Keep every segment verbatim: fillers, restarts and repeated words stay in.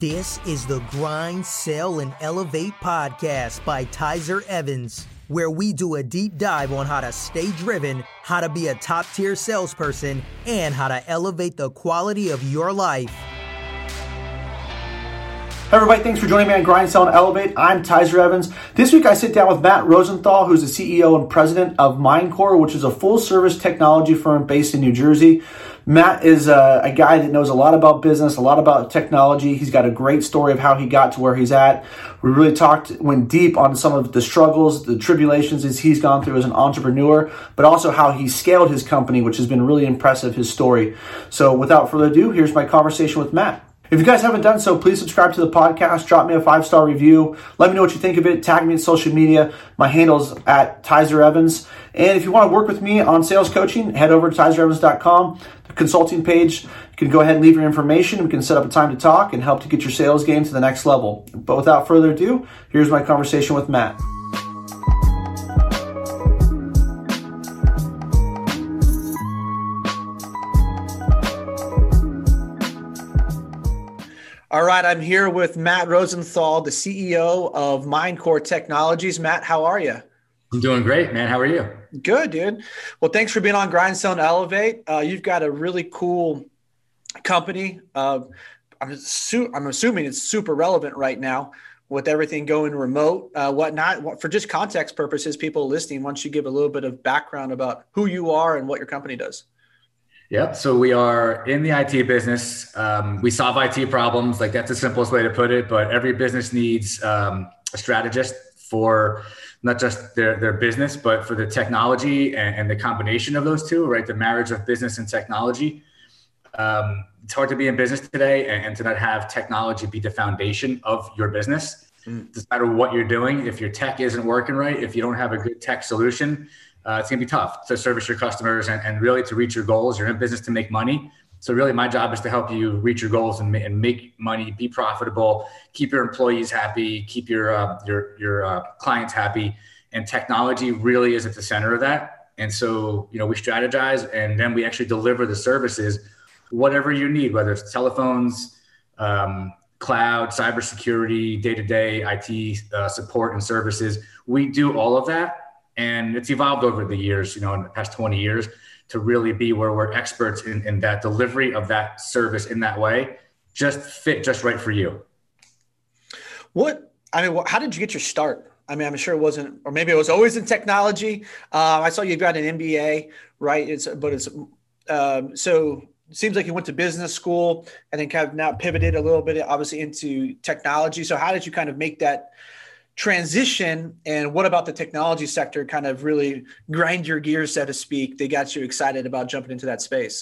This is the Grind, Sell, and Elevate podcast by Tyzer Evans, where we do a deep dive on how to stay driven, how to be a top-tier salesperson, and how to elevate the quality of your life. Hey everybody, thanks for joining me on Grind, Sell, and Elevate. I'm Tyzer Evans. This week I sit down with Matt Rosenthal, who's the C E O and president of Mindcore, which is a full-service technology firm based in New Jersey. Matt is a, a guy that knows a lot about business, a lot about technology. He's got a great story of how he got to where he's at. We really talked, went deep on some of the struggles, the tribulations as he's gone through as an entrepreneur, but also how he scaled his company, which has been really impressive, his story. So without further ado, here's my conversation with Matt. If you guys haven't done so, please subscribe to the podcast, drop me a five-star review, let me know what you think of it, tag me on social media. My handle's at Tyzer Evans. And if you want to work with me on sales coaching, head over to Tizer Evans dot com, the consulting page. You can go ahead and leave your information. We can set up a time to talk and help to get your sales game to the next level. But without further ado, here's my conversation with Matt. All right, I'm here with Matt Rosenthal, the C E O of Mindcore Technologies. Matt, how are you? I'm doing great, man. How are you? Good, dude. Well, thanks for being on Grind, Sell, and Elevate. Uh, you've got a really cool company. Uh, I'm, su- I'm assuming it's super relevant right now with everything going remote, uh, whatnot. For just context purposes, people listening, why don't you give a little bit of background about who you are and what your company does? Yep. So we are in the I T business. Um, we solve I T problems. Like that's the simplest way to put it. But every business needs um, a strategist for not just their, their business, but for the technology and, and the combination of those two, right? The marriage of business and technology. Um, it's hard to be in business today and, and to not have technology be the foundation of your business. Mm. It doesn't matter what you're doing. If your tech isn't working right, if you don't have a good tech solution, Uh, it's going to be tough to service your customers and, and really to reach your goals. You're in business to make money. So really my job is to help you reach your goals and, ma- and make money, be profitable, keep your employees happy, keep your uh, your, your uh, clients happy. And technology really is at the center of that. And so, you know, we strategize and then we actually deliver the services, whatever you need, whether it's telephones, um, cloud, cybersecurity, day-to-day I T uh, support and services. We do all of that. And it's evolved over the years, you know, in the past twenty years to really be where we're experts in, in that delivery of that service in that way, just fit just right for you. What, I mean, how did you get your start? I mean, I'm sure it wasn't, or maybe it was always in technology. Uh, I saw you got an M B A, right? It's, but it's, um, so it seems like you went to business school and then kind of now pivoted a little bit, obviously into technology. So how did you kind of make that transition, and what about the technology sector kind of really grind your gears, so to speak, they got you excited about jumping into that space?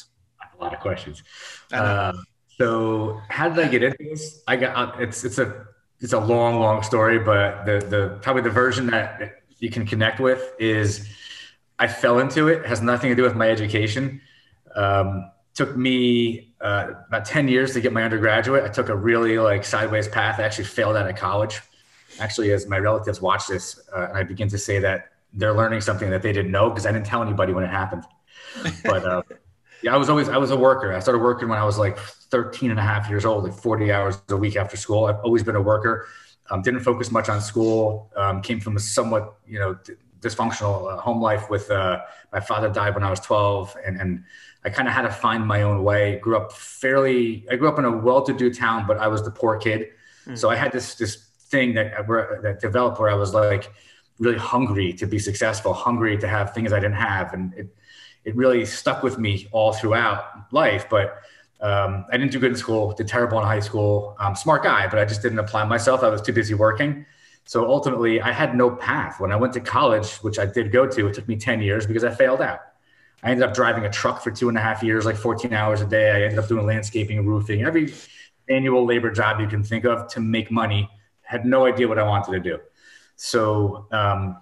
A lot of questions. Uh, so how did I get into this? I got, it's, it's a, it's a long, long story, but the, the, probably the version that you can connect with is I fell into it. It has nothing to do with my education. Um, took me uh, about ten years to get my undergraduate. I took a really like sideways path. I actually failed out of college. Actually, as my relatives watch this, uh, and I begin to say that they're learning something that they didn't know because I didn't tell anybody when it happened. But uh, yeah, I was always, I was a worker. I started working when I was like thirteen and a half years old, like forty hours a week after school. I've always been a worker. Um, didn't focus much on school. Um, came from a somewhat, you know, d- dysfunctional uh, home life with uh, my father died when I was twelve. And, and I kind of had to find my own way. Grew up fairly, I grew up in a well-to-do town, but I was the poor kid. Mm. So I had this, this, thing that that developed where I was like really hungry to be successful, hungry to have things I didn't have. And it, it really stuck with me all throughout life. But um, I didn't do good in school, did terrible in high school. Um, smart guy, but I just didn't apply myself. I was too busy working. So ultimately I had no path. When I went to college, which I did go to, it took me ten years because I failed out. I ended up driving a truck for two and a half years, like fourteen hours a day. I ended up doing landscaping, roofing, every manual labor job you can think of to make money. Had no idea what I wanted to do. So um,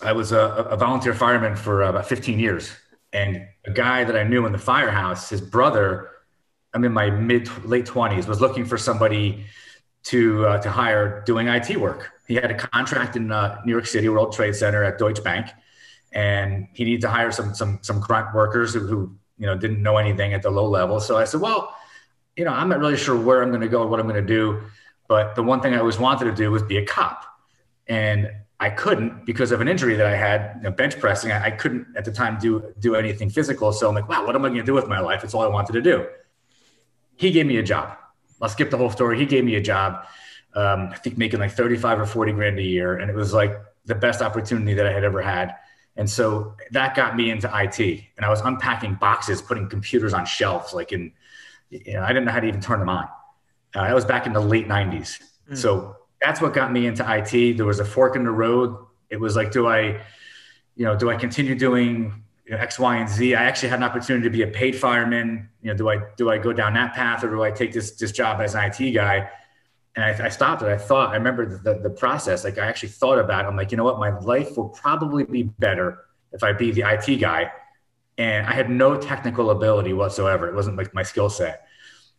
I was a, a volunteer fireman for about fifteen years. And a guy that I knew in the firehouse, his brother, I'm in my mid late twenties, was looking for somebody to uh, to hire doing I T work. He had a contract in uh, New York City, World Trade Center at Deutsche Bank. And he needed to hire some some some grunt workers who, who you know didn't know anything at the low level. So I said, well, you know, I'm not really sure where I'm going to go or what I'm going to do. But the one thing I always wanted to do was be a cop. And I couldn't because of an injury that I had, you know, bench pressing. I, I couldn't at the time do, do anything physical. So I'm like, wow, what am I going to do with my life? It's all I wanted to do. He gave me a job. I'll skip the whole story. He gave me a job, um, I think making like thirty-five or forty grand a year. And it was like the best opportunity that I had ever had. And so that got me into I T, and I was unpacking boxes, putting computers on shelves. Like in, you know, I didn't know how to even turn them on. Uh, that was back in the late nineties. Mm. So that's what got me into I T. There was a fork in the road. It was like, do I, you know, do I continue doing you know, X, Y, and Z? I actually had an opportunity to be a paid fireman. You know, do I, do I go down that path, or do I take this, this job as an I T guy? And I, I stopped it. I thought, I remember the, the, the process. Like I actually thought about it. I'm like, you know what? My life will probably be better if I be the I T guy. And I had no technical ability whatsoever. It wasn't like my skill set.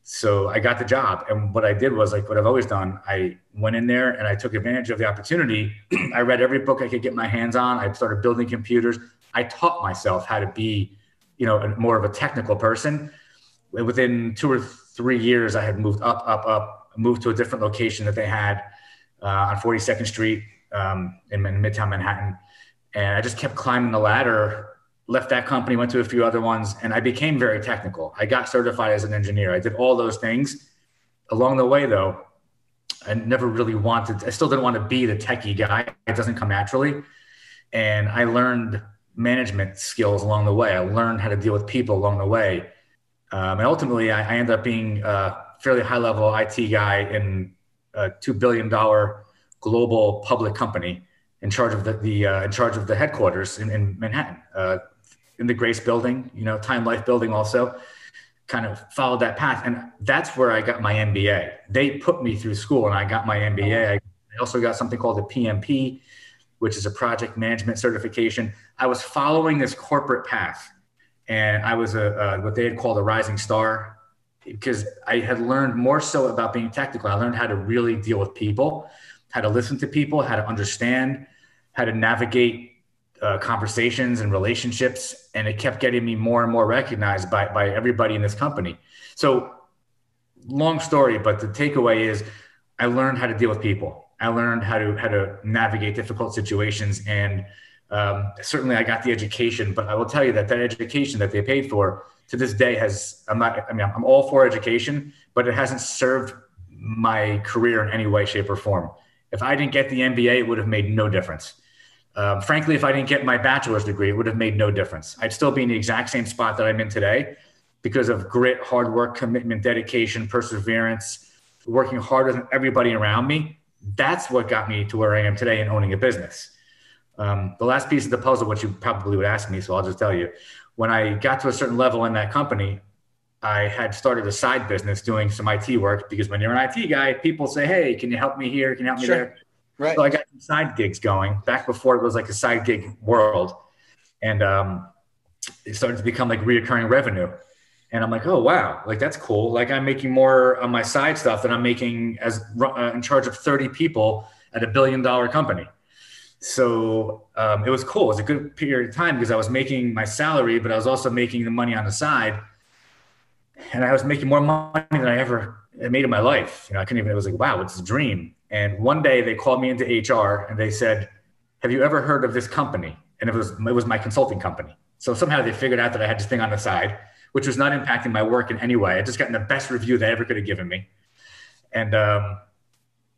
So I got the job. And what I did was like what I've always done. I went in there and I took advantage of the opportunity. I read every book I could get my hands on. I started building computers. I taught myself how to be, you know, a, more of a technical person. Within two or three years, I had moved up, up, up. Moved to a different location that they had uh, on forty-second Street um, in, in Midtown Manhattan. And I just kept climbing the ladder, left that company, went to a few other ones, and I became very technical. I got certified as an engineer. I did all those things. Along the way, though, I never really wanted, I still didn't want to be the techie guy. It doesn't come naturally. And I learned management skills along the way. I learned how to deal with people along the way. Um, and ultimately, I, I ended up being uh, fairly high-level I T guy in a two billion dollars global public company in charge of the, the uh, in charge of the headquarters in, in Manhattan, uh, in the Grace Building, you know, Time Life Building. Also, kind of followed that path, and that's where I got my M B A. They put me through school, and I got my M B A. I also got something called a P M P, which is a project management certification. I was following this corporate path, and I was a, a what they had called a rising star, because I had learned more so about being technical. I learned how to really deal with people, how to listen to people, how to understand, how to navigate uh, conversations and relationships. And it kept getting me more and more recognized by, by everybody in this company. So long story, but the takeaway is I learned how to deal with people. I learned how to, how to navigate difficult situations. And um, certainly I got the education, but I will tell you that that education that they paid for to this day has, I'm not, I mean, I'm all for education, but it hasn't served my career in any way, shape, or form. If I didn't get the M B A, it would have made no difference. Um, frankly, if I didn't get my bachelor's degree, it would have made no difference. I'd still be in the exact same spot that I'm in today because of grit, hard work, commitment, dedication, perseverance, working harder than everybody around me. That's what got me to where I am today in owning a business. Um, the last piece of the puzzle, which you probably would ask me, so I'll just tell you. When I got to a certain level in that company, I had started a side business doing some I T work because when you're an I T guy, people say, hey, can you help me here? Can you help me sure. there? Right. So I got some side gigs going back before it was like a side gig world. And um, it started to become like reoccurring revenue. And I'm like, oh, wow, like that's cool. Like I'm making more on my side stuff than I'm making as uh, in charge of thirty people at a billion dollar company. So um, it was cool. It was a good period of time because I was making my salary, but I was also making the money on the side. And I was making more money than I ever made in my life. You know, I couldn't even, it was like, wow, it's a dream. And one day they called me into H R and they said, have you ever heard of this company? And it was, it was my consulting company. So somehow they figured out that I had this thing on the side, which was not impacting my work in any way. I just gotten the best review they ever could have given me. And um,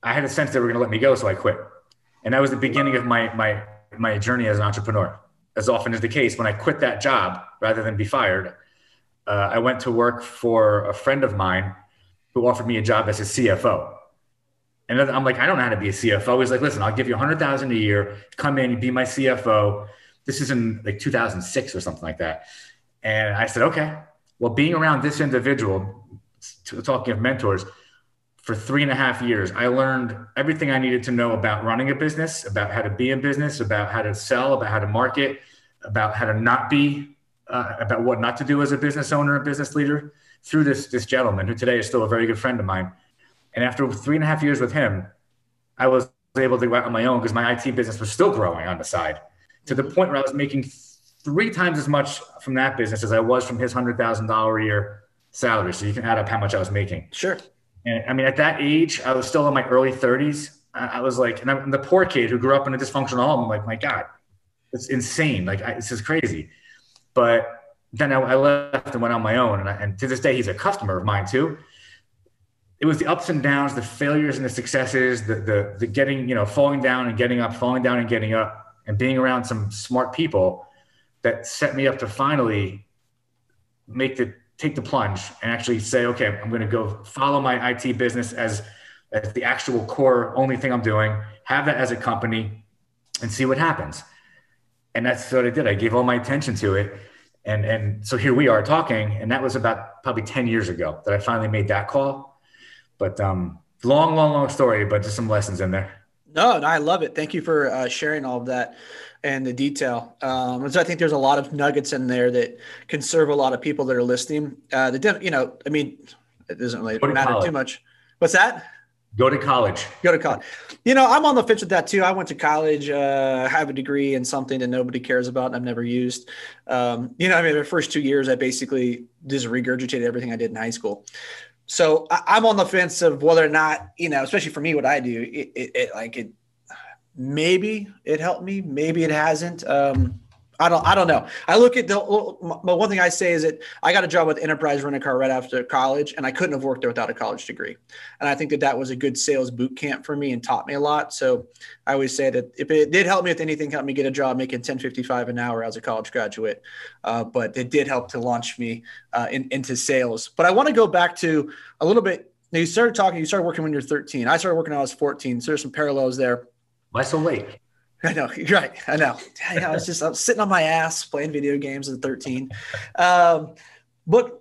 I had a sense they were going to let me go. So I quit. And that was the beginning of my, my, my journey as an entrepreneur. As often is the case, when I quit that job, rather than be fired, uh, I went to work for a friend of mine who offered me a job as a C F O. And I'm like, I don't know how to be a C F O. He's like, listen, I'll give you one hundred thousand dollars a year. Come in, be my C F O. This is in like two thousand six or something like that. And I said, okay. Well, being around this individual, talking of mentors, for three and a half years, I learned everything I needed to know about running a business, about how to be in business, about how to sell, about how to market, about how to not be, uh, about what not to do as a business owner and business leader through this, this gentleman who today is still a very good friend of mine. And after three and a half years with him, I was able to go out on my own because my I T business was still growing on the side to the point where I was making three times as much from that business as I was from his one hundred thousand dollars a year salary. So you can add up how much I was making. Sure. And I mean, at that age, I was still in my early thirties. I was like, and I'm the poor kid who grew up in a dysfunctional home. I'm like, my God, it's insane. Like, I, this is crazy. But then I, I left and went on my own. And, I, and to this day, he's a customer of mine too. It was the ups and downs, the failures and the successes, the, the, the getting, you know, falling down and getting up, falling down and getting up, and being around some smart people that set me up to finally make the, take the plunge and actually say, okay, I'm going to go follow my I T business as That's the actual core only thing I'm doing, have that as a company and see what happens. And that's what I did. I gave all my attention to it. And, and so here we are talking, and that was about probably ten years ago that I finally made that call. But um, long, long, long story, but just some lessons in there. No, no, I love it. Thank you for uh, sharing all of that and the detail. Um, so I think there's a lot of nuggets in there that can serve a lot of people that are listening. Uh, the, you know, I mean, it doesn't really matter too much. What's that? Go to college. Go to college. You know, I'm on the fence with that too. I went to college, uh, have a degree in something that nobody cares about and I've never used. Um, you know, I mean, the first two years, I basically just regurgitated everything I did in high school. So I, I'm on the fence of whether or not, you know, especially for me, what I do, it, it, it like it, maybe it helped me, maybe it hasn't. Um, I don't, I don't know. I look at the my, one thing I say is that I got a job with Enterprise Rent-A-Car right after college, and I couldn't have worked there without a college degree. And I think that that was a good sales boot camp for me and taught me a lot. So I always say that if it did help me with anything, help me get a job making ten fifty-five an hour as a college graduate. Uh, but it did help to launch me uh, in, into sales. But I want to go back to a little bit. You started talking, you started working when you're thirteen. I started working when I was fourteen. So there's some parallels there. Why so late? I know. You're right. I know. I know. It's just, I'm sitting on my ass playing video games at thirteen. Um, but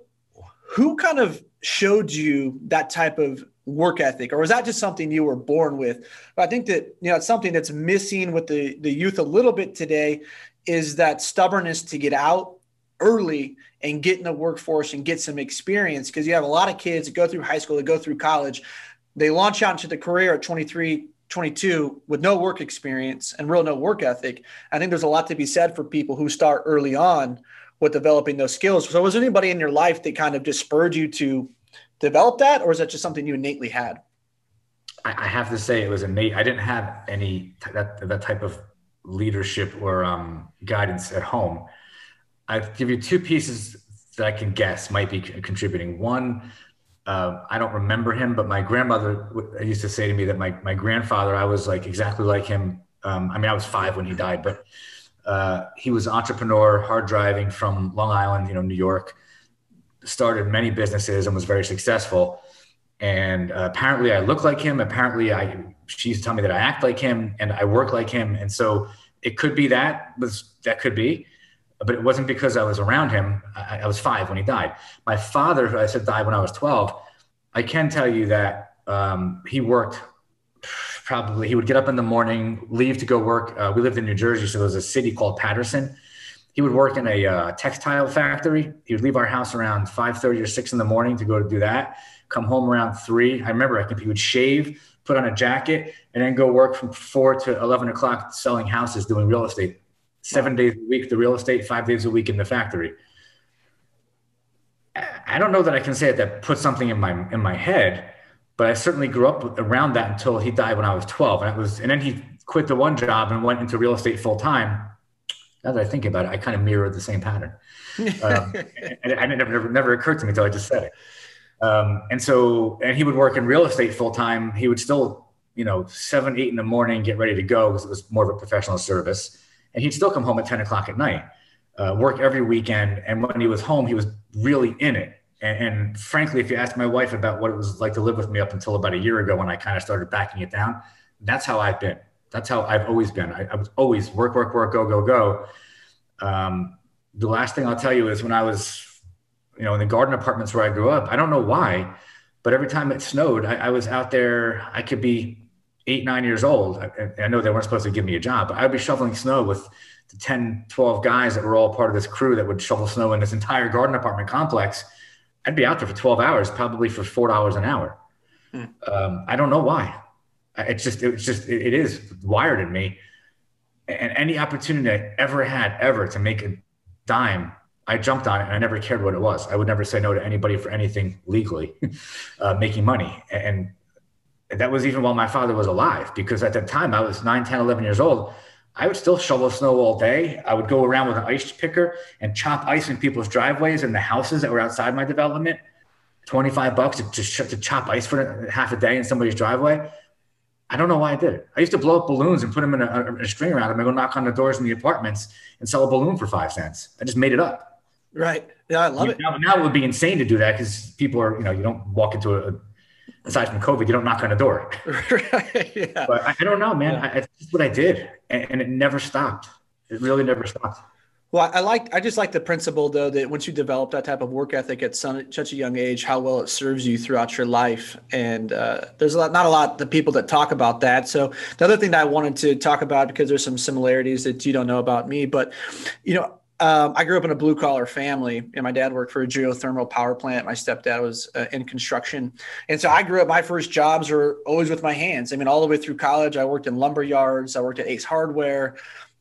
who kind of showed you that type of work ethic, or was that just something you were born with? But I think that, you know, it's something that's missing with the, the youth a little bit today is that stubbornness to get out early and get in the workforce and get some experience. Cause you have a lot of kids that go through high school, that go through college. They launch out into the career at twenty-three, twenty-two with no work experience and real no work ethic. I think there's a lot to be said for people who start early on with developing those skills. So was there anybody in your life that kind of just spurred you to develop that, or is that just something you innately had? I have to say it was innate. I didn't have any that, that type of leadership or um, guidance at home. I give you two pieces that I can guess might be contributing. One, Uh, I don't remember him, but my grandmother used to say to me that my, my grandfather, I was like exactly like him. Um, I mean, I was five when he died, but uh, he was an entrepreneur, hard driving from Long Island, you know, New York, started many businesses and was very successful. And uh, apparently I look like him. Apparently I, she's telling me that I act like him and I work like him. And so it could be that, that could be. But it wasn't because I was around him. I, I was five when he died. My father, who I said died when I was twelve, I can tell you that um, he worked probably, he would get up in the morning, leave to go work. Uh, we lived in New Jersey, so there was a city called Paterson. He would work in a uh, textile factory. He would leave our house around five thirty or six in the morning to go to do that, come home around three. I remember I think he would shave, put on a jacket, and then go work from four to eleven o'clock selling houses, doing real estate. Seven days a week, the real estate, five days a week in the factory. I don't know that I can say that, that put something in my in my head, but I certainly grew up around that until he died when I was twelve. And, it was, and then he quit the one job and went into real estate full time. Now that I think about it, I kind of mirrored the same pattern. Um, and it never, never, never occurred to me until I just said it. Um, and so, and he would work in real estate full time. He would still, you know, seven, eight in the morning, get ready to go because it was more of a professional service. And he'd still come home at ten o'clock at night, uh, work every weekend. And when he was home, he was really in it. And, and frankly, if you ask my wife about what it was like to live with me up until about a year ago when I kind of started backing it down, that's how I've been. That's how I've always been. I, I was always work, work, work, go, go, go. Um, the last thing I'll tell you is when I was, you know, in the garden apartments where I grew up, I don't know why, but every time it snowed, I, I was out there. I could be eight, nine years old. I, I know they weren't supposed to give me a job, but I'd be shoveling snow with the ten, twelve guys that were all part of this crew that would shovel snow in this entire garden apartment complex. I'd be out there for twelve hours, probably for four dollars an hour. Hmm. Um, I don't know why. It's just, it's just, it, it is wired in me. And any opportunity I ever had ever to make a dime, I jumped on it and I never cared what it was. I would never say no to anybody for anything legally, uh, making money. And that was even while my father was alive, because at that time I was nine, ten, eleven years old. I would still shovel snow all day. I would go around with an ice picker and chop ice in people's driveways and the houses that were outside my development. twenty-five bucks to, to, to chop ice for half a day in somebody's driveway. I don't know why I did it. I used to blow up balloons and put them in a, a string around them and go knock on the doors in the apartments and sell a balloon for five cents. I just made it up. Right. Yeah, I love you, it. Now, now it would be insane to do that because people are, you know, you don't walk into a, aside from COVID, you don't knock on a door. Right. Yeah. But I, I don't know, man. Yeah. I, that's what I did. And, and it never stopped. It really never stopped. Well, I like, I just like the principle though, that once you develop that type of work ethic at some, such a young age, how well it serves you throughout your life. And uh, there's a lot, not a lot of the people that talk about that. So the other thing that I wanted to talk about, because there's some similarities that you don't know about me, but you know, Um, I grew up in a blue collar family, and my dad worked for a geothermal power plant. My stepdad was uh, in construction. And so I grew up, my first jobs were always with my hands. I mean, all the way through college, I worked in lumber yards. I worked at Ace Hardware.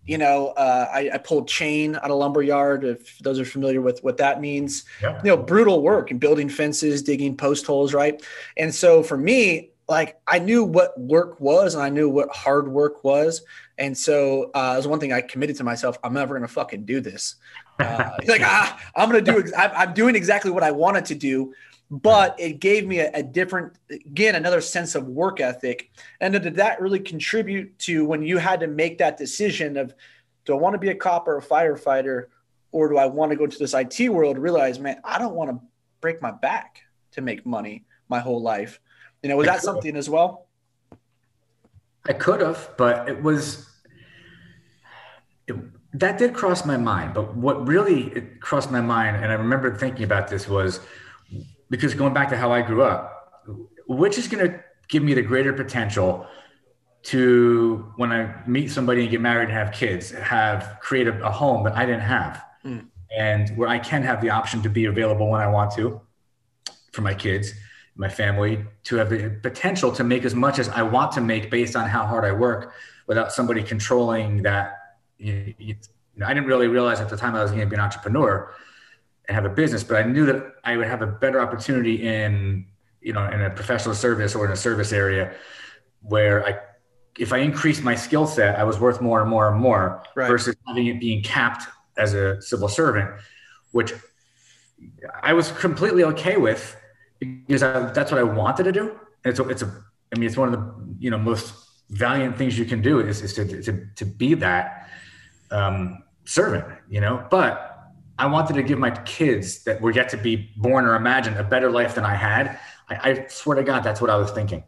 You know, uh, I, I pulled chain out of lumber yard, if those are familiar with what that means. Yeah. You know, brutal work and building fences, digging post holes, right? And so for me, like I knew what work was and I knew what hard work was. And so uh, it was one thing I committed to myself. I'm never going to fucking do this. Uh, it's like, ah, I'm going to do, ex- I'm doing exactly what I wanted to do, but it gave me a, a different, again, another sense of work ethic. And did that really contribute to when you had to make that decision of, do I want to be a cop or a firefighter? Or do I want to go into this I T world? Realize, man, I don't want to break my back to make money my whole life. You know, was that something as well? I could have, but it was, it, that did cross my mind. But what really it crossed my mind, and I remember thinking about this, was because going back to how I grew up, which is going to give me the greater potential to, when I meet somebody and get married and have kids, have create a, a home that I didn't have, mm. and where I can have the option to be available when I want to for my kids, my family, to have the potential to make as much as I want to make based on how hard I work without somebody controlling that. You, you, I didn't really realize at the time I was going to be an entrepreneur and have a business, but I knew that I would have a better opportunity in, you know, in a professional service or in a service area where I, if I increased my skill set, I was worth more and more and more, right, versus having it being capped as a civil servant, which I was completely okay with. Because I, that's what I wanted to do. And it's a, it's a, I mean, it's one of the, you know, most valiant things you can do is, is to, to, to be that um, servant, you know, but I wanted to give my kids that were yet to be born or imagined a better life than I had. I, I swear to God, that's what I was thinking.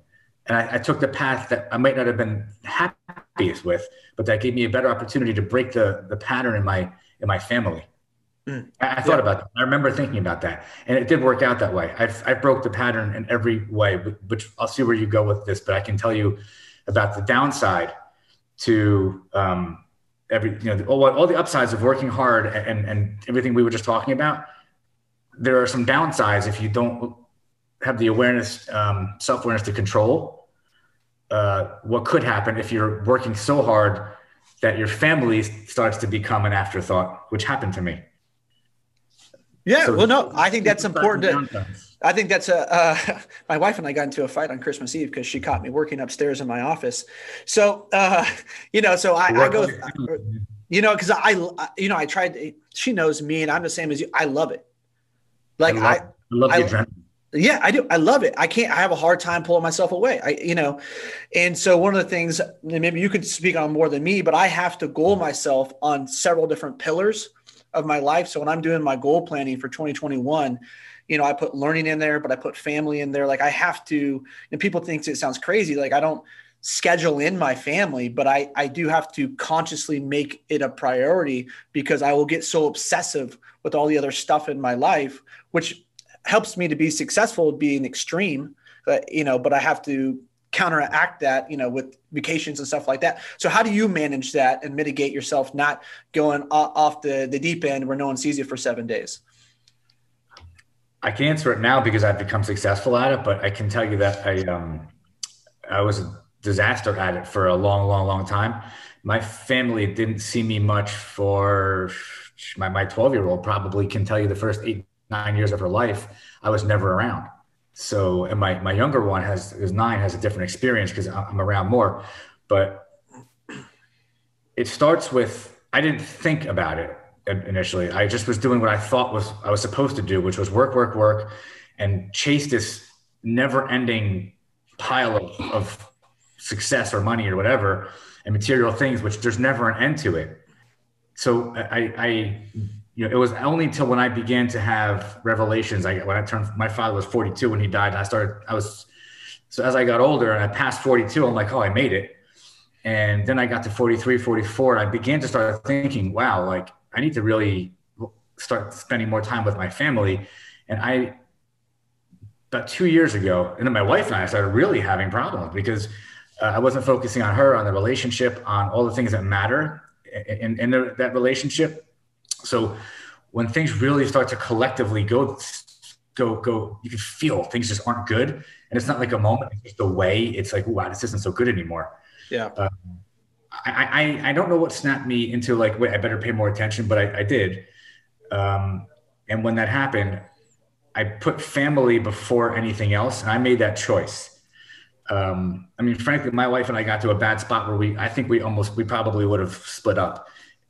And I, I took the path that I might not have been happiest with, but that gave me a better opportunity to break the, the pattern in my, in my family. I thought yeah. about that. I remember thinking about that, and it did work out that way. I've, I broke the pattern in every way, which I'll see where you go with this, but I can tell you about the downside to um, every, you know, all, all the upsides of working hard and, and everything we were just talking about. There are some downsides if you don't have the awareness, um, self-awareness to control uh, what could happen if you're working so hard that your family starts to become an afterthought, which happened to me. Yeah, so well, no, I think that's important. To, I think that's a, uh, my wife and I got into a fight on Christmas Eve because she caught me working upstairs in my office. So, uh, you know, so I, I go, you know, cause I, you know, I tried to, she knows me and I'm the same as you. I love it. Like I, love, I, I love the adrenaline. Yeah, I do. I love it. I can't, I have a hard time pulling myself away. I, you know, and so one of the things, and maybe you could speak on more than me, but I have to goal myself on several different pillars of my life. So when I'm doing my goal planning for twenty twenty-one, you know, I put learning in there, but I put family in there. Like I have to, and people think it sounds crazy. Like I don't schedule in my family, but I, I do have to consciously make it a priority because I will get so obsessive with all the other stuff in my life, which helps me to be successful, being extreme, but, you know, but I have to counteract that, you know, with vacations and stuff like that. So how do you manage that and mitigate yourself not going off the, the deep end where no one sees you for seven days? I can answer it now because I've become successful at it, but I can tell you that I, um, I was a disaster at it for a long, long, long time. My family didn't see me much for my, my twelve year old probably can tell you the first eight, nine years of her life, I was never around. So, and my, my younger one has, is nine, has a different experience because I'm around more, but it starts with, I didn't think about it initially. I just was doing what I thought was I was supposed to do, which was work, work, work, and chase this never ending pile of, of success or money or whatever, and material things, which there's never an end to it. So I, I, you know, it was only until when I began to have revelations. I when I turned, my father was forty-two when he died. And I started, I was, so as I got older and I passed forty-two, I'm like, oh, I made it. And then I got to forty-three, forty-four. And I began to start thinking, wow, like I need to really start spending more time with my family. And I, about two years ago, and then my wife and I started really having problems because uh, I wasn't focusing on her, on the relationship, on all the things that matter in, in the, that relationship. So when things really start to collectively go, go, go, you can feel things just aren't good. And it's not like a moment, it's the way it's like, wow, this isn't so good anymore. Yeah. Um, I, I, I don't know what snapped me into like, wait, I better pay more attention, but I, I did. Um, and when that happened, I put family before anything else. And I made that choice. Um, I mean, frankly, my wife and I got to a bad spot where we, I think we almost, we probably would have split up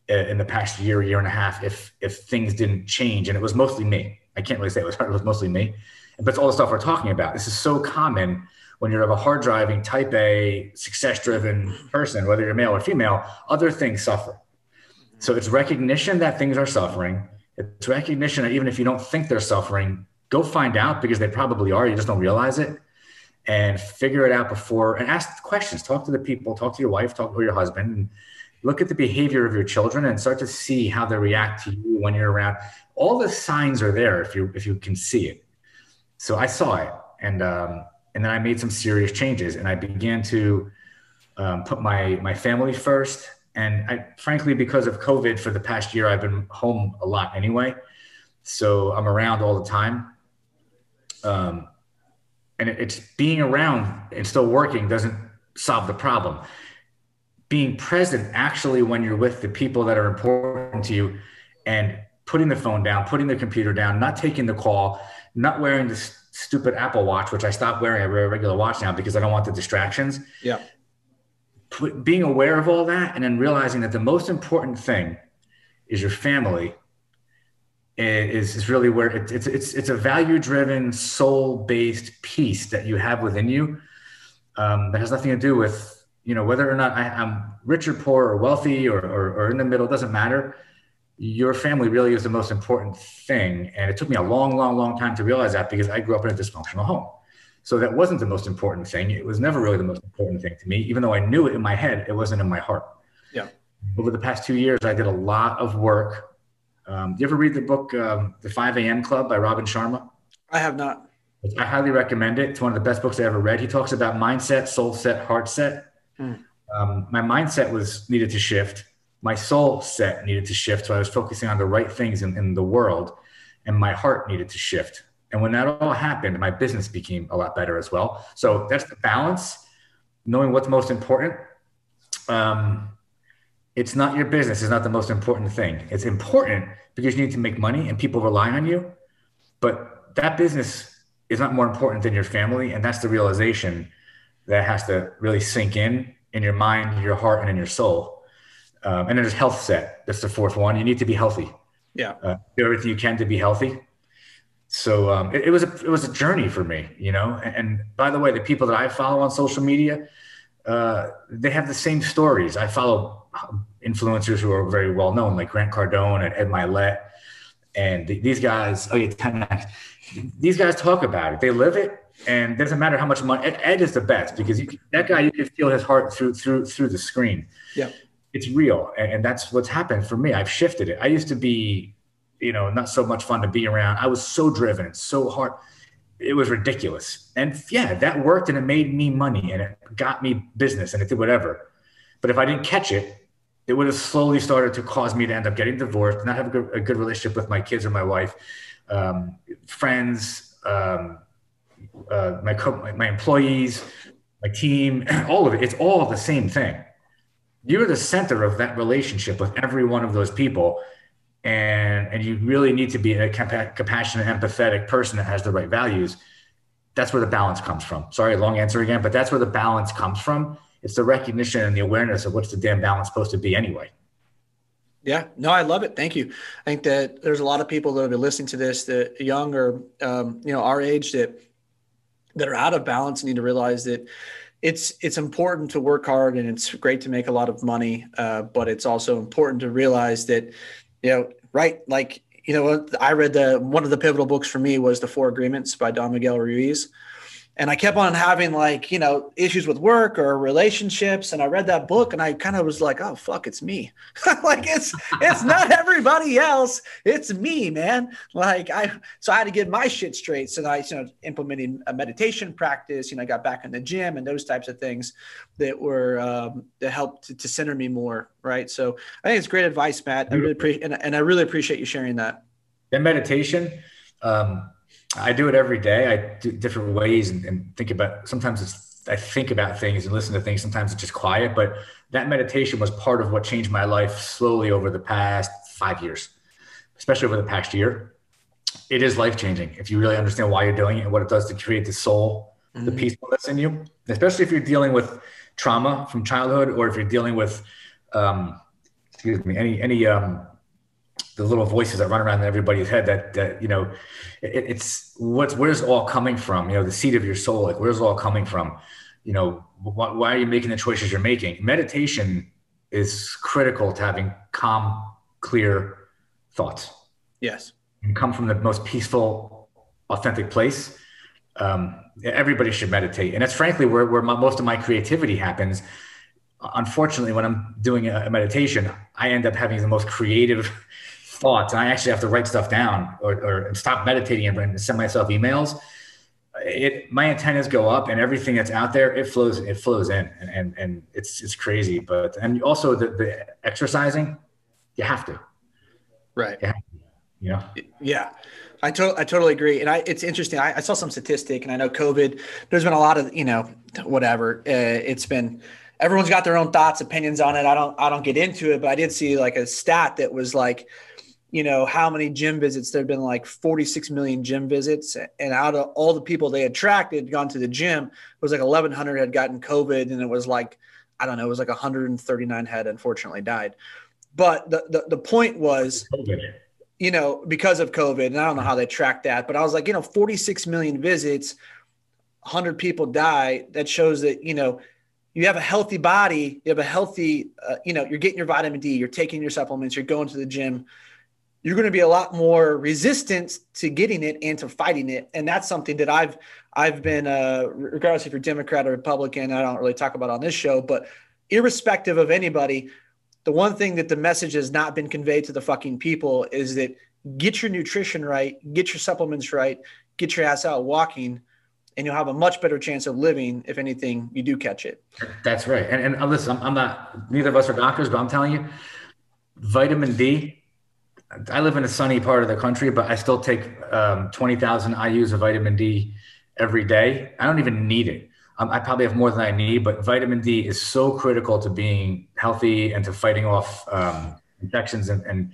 in the past year, year and a half, if, if things didn't change. And it was mostly me. I can't really say it was hard. It was mostly me, but it's all the stuff we're talking about. This is so common when you're of a hard driving, type A, success driven person, whether you're male or female, other things suffer. So it's recognition that things are suffering. It's recognition that even if you don't think they're suffering, go find out, because they probably are. You just don't realize it, and figure it out before, and ask questions. Talk to the people, talk to your wife, talk to your husband, and look at the behavior of your children and start to see how they react to you when you're around. All the signs are there if you if you can see it. So I saw it, and um, and then I made some serious changes, and I began to um, put my my family first. And I, frankly, because of COVID for the past year, I've been home a lot anyway, so I'm around all the time. Um, and it's being around and still working doesn't solve the problem. Being present actually when you're with the people that are important to you, and putting the phone down, putting the computer down, not taking the call, not wearing this stupid Apple Watch, which I stopped wearing. I wear a regular watch now because I don't want the distractions. Yeah. Put, being aware of all that, and then realizing that the most important thing is your family. Is, is really where it, it's it's it's a value-driven, soul-based peace that you have within you um, that has nothing to do with, you know, whether or not I, I'm rich or poor or wealthy or, or or in the middle. It doesn't matter. Your family really is the most important thing, and it took me a long, long, long time to realize that, because I grew up in a dysfunctional home, so that wasn't the most important thing. It was never really the most important thing to me, even though I knew it in my head. It wasn't in my heart. Yeah. Over the past two years, I did a lot of work. Um, do you ever read the book, um, The five a.m. Club by Robin Sharma? I have not. I highly recommend it. It's one of the best books I ever read. He talks about mindset, soul set, heart set. Mm. Um, my mindset was needed to shift. My soul set needed to shift. So I was focusing on the right things in, in the world, and my heart needed to shift. And when that all happened, my business became a lot better as well. So that's the balance, knowing what's most important. Um, It's not your business. It's not the most important thing. It's important because you need to make money and people rely on you. But that business is not more important than your family. And that's the realization that has to really sink in, in your mind, your heart, and in your soul. Um, and then there's health set. That's the fourth one. You need to be healthy. Yeah. Uh, do everything you can to be healthy. So um, it, it was a, it was a journey for me, you know. And, and by the way, the people that I follow on social media, uh, they have the same stories. I follow influencers who are very well known, like Grant Cardone and Ed Mylett, and th- these guys. Oh yeah, ten X. These guys talk about it. They live it, and it doesn't matter how much money. Ed, Ed is the best because you can, that guy, you can feel his heart through through through the screen. Yeah, it's real, and, and that's what's happened for me. I've shifted it. I used to be, you know, not so much fun to be around. I was so driven, so hard. It was ridiculous, and yeah, that worked, and it made me money, and it got me business, and it did whatever. But if I didn't catch it, it would have slowly started to cause me to end up getting divorced, not have a good, a good relationship with my kids or my wife, um, friends, um, uh, my, co- my employees, my team, all of it. It's all the same thing. You're the center of that relationship with every one of those people. and and you really need to be a compa- compassionate, empathetic person that has the right values. That's where the balance comes from. Sorry, long answer again, but that's where the balance comes from. It's the recognition and the awareness of what's the damn balance supposed to be anyway. Yeah, no, I love it. Thank you. I think that there's a lot of people that have been listening to this that young or, um, you know, our age that, that are out of balance and need to realize that it's, it's important to work hard and it's great to make a lot of money. Uh, but it's also important to realize that, you know, right. Like, you know, I read the, one of the pivotal books for me was The Four Agreements by Don Miguel Ruiz. And I kept on having like, you know, issues with work or relationships. And I read that book and I kind of was like, oh, fuck, it's me. Like, it's, it's not everybody else. It's me, man. Like I, so I had to get my shit straight. So I, you know, implemented a meditation practice, you know, I got back in the gym and those types of things that were, um, that helped to, to center me more. Right. So I think it's great advice, Matt. I really appreciate, and, and I really appreciate you sharing that. That meditation, um, I do it every day. I do different ways and, and think about, sometimes it's, I think about things and listen to things. Sometimes it's just quiet, but that meditation was part of what changed my life slowly over the past five years, especially over the past year. It is life-changing if you really understand why you're doing it and what it does to create the soul, mm-hmm. the peacefulness in you, especially if you're dealing with trauma from childhood, or if you're dealing with, um, excuse me, any, any, um, the little voices that run around in everybody's head that, that you know, it, it's what's, where's it all coming from? You know, the seat of your soul, like where's it all coming from? You know, wh- why are you making the choices you're making? Meditation is critical to having calm, clear thoughts. Yes. And come from the most peaceful, authentic place. Um, everybody should meditate. And that's frankly where, where my, most of my creativity happens. Unfortunately, when I'm doing a meditation, I end up having the most creative thoughts, and I actually have to write stuff down or, or stop meditating and send myself emails. It, my antennas go up, and everything that's out there, it flows, it flows in, and, and, and it's, it's crazy. But, and also the, the exercising, you have to. Right. Yeah. You know? Yeah. I, to- I totally agree. And I, it's interesting. I, I saw some statistic, and I know COVID, there's been a lot of, you know, whatever, uh, it's been, everyone's got their own thoughts, opinions on it. I don't, I don't get into it, but I did see like a stat that was like, you know, how many gym visits, there've been like forty-six million gym visits, and out of all the people they attracted had gone to the gym, it was like eleven hundred had gotten COVID. And it was like, I don't know, it was like one hundred thirty-nine had unfortunately died. But the, the, the point was, you know, because of COVID, and I don't know how they tracked that, but I was like, you know, forty-six million visits, one hundred people die. That shows that, you know, you have a healthy body, you have a healthy, uh, you know, you're getting your vitamin D, you're taking your supplements, you're going to the gym, you're going to be a lot more resistant to getting it and to fighting it. And that's something that I've, I've been, uh, regardless if you're Democrat or Republican, I don't really talk about on this show, but irrespective of anybody, the one thing that the message has not been conveyed to the fucking people is that get your nutrition right, get your supplements right, get your ass out walking, and you'll have a much better chance of living if anything, you do catch it. That's right. And, and listen, I'm, I'm not, neither of us are doctors, but I'm telling you, vitamin D, I live in a sunny part of the country, but I still take um, twenty thousand I U's of vitamin D every day. I don't even need it. Um, I probably have more than I need, but vitamin D is so critical to being healthy and to fighting off um, infections. And, and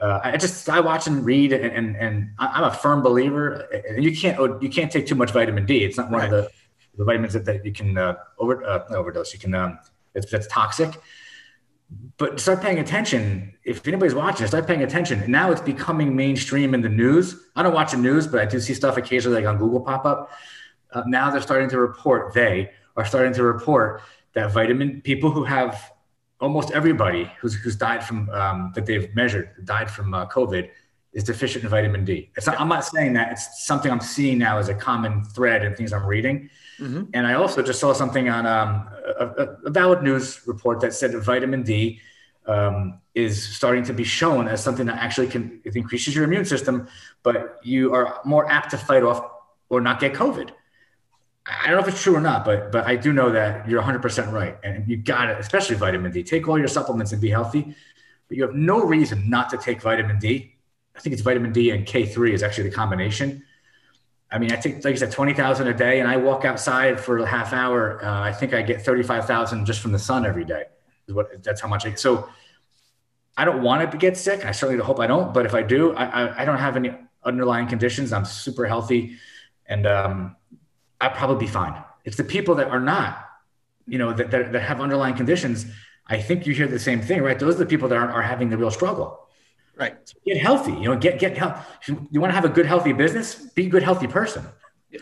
uh, I just, I watch and read, and, and, and I'm a firm believer. And you can't, you can't take too much vitamin D. It's not one right. of the, the vitamins that, that you can uh, over, uh, overdose. You can, um, it's, that's toxic. But start paying attention. If anybody's watching, start paying attention. And now it's becoming mainstream in the news. I don't watch the news, but I do see stuff occasionally like on Google pop up. Uh, now they're starting to report, they are starting to report that vitamin, people who have, almost everybody who's who's died from, um, that they've measured, died from uh, COVID, is deficient in vitamin D. It's not, I'm not saying that. It's something I'm seeing now as a common thread in things I'm reading. Mm-hmm. And I also just saw something on um, a, a valid news report that said that vitamin D um, is starting to be shown as something that actually can, it increases your immune system, but you are more apt to fight off or not get COVID. I don't know if it's true or not, but but I do know that you're one hundred percent right. And you got it, especially vitamin D. Take all your supplements and be healthy, but you have no reason not to take vitamin D. I think it's vitamin D and K three is actually the combination. I mean, I take, like I said, twenty thousand a day, and I walk outside for a half hour. Uh, I think I get thirty-five thousand just from the sun every day. Is what, that's how much I, so I don't want to get sick. I certainly hope I don't, but if I do, I, I, I don't have any underlying conditions. I'm super healthy, and um, I'll probably be fine. It's the people that are not, you know, that, that, that have underlying conditions. I think you hear the same thing, right? Those are the people that are, are having the real struggle. Right. So get healthy, you know, get, get help. You want to have a good, healthy business, be a good, healthy person. Yeah.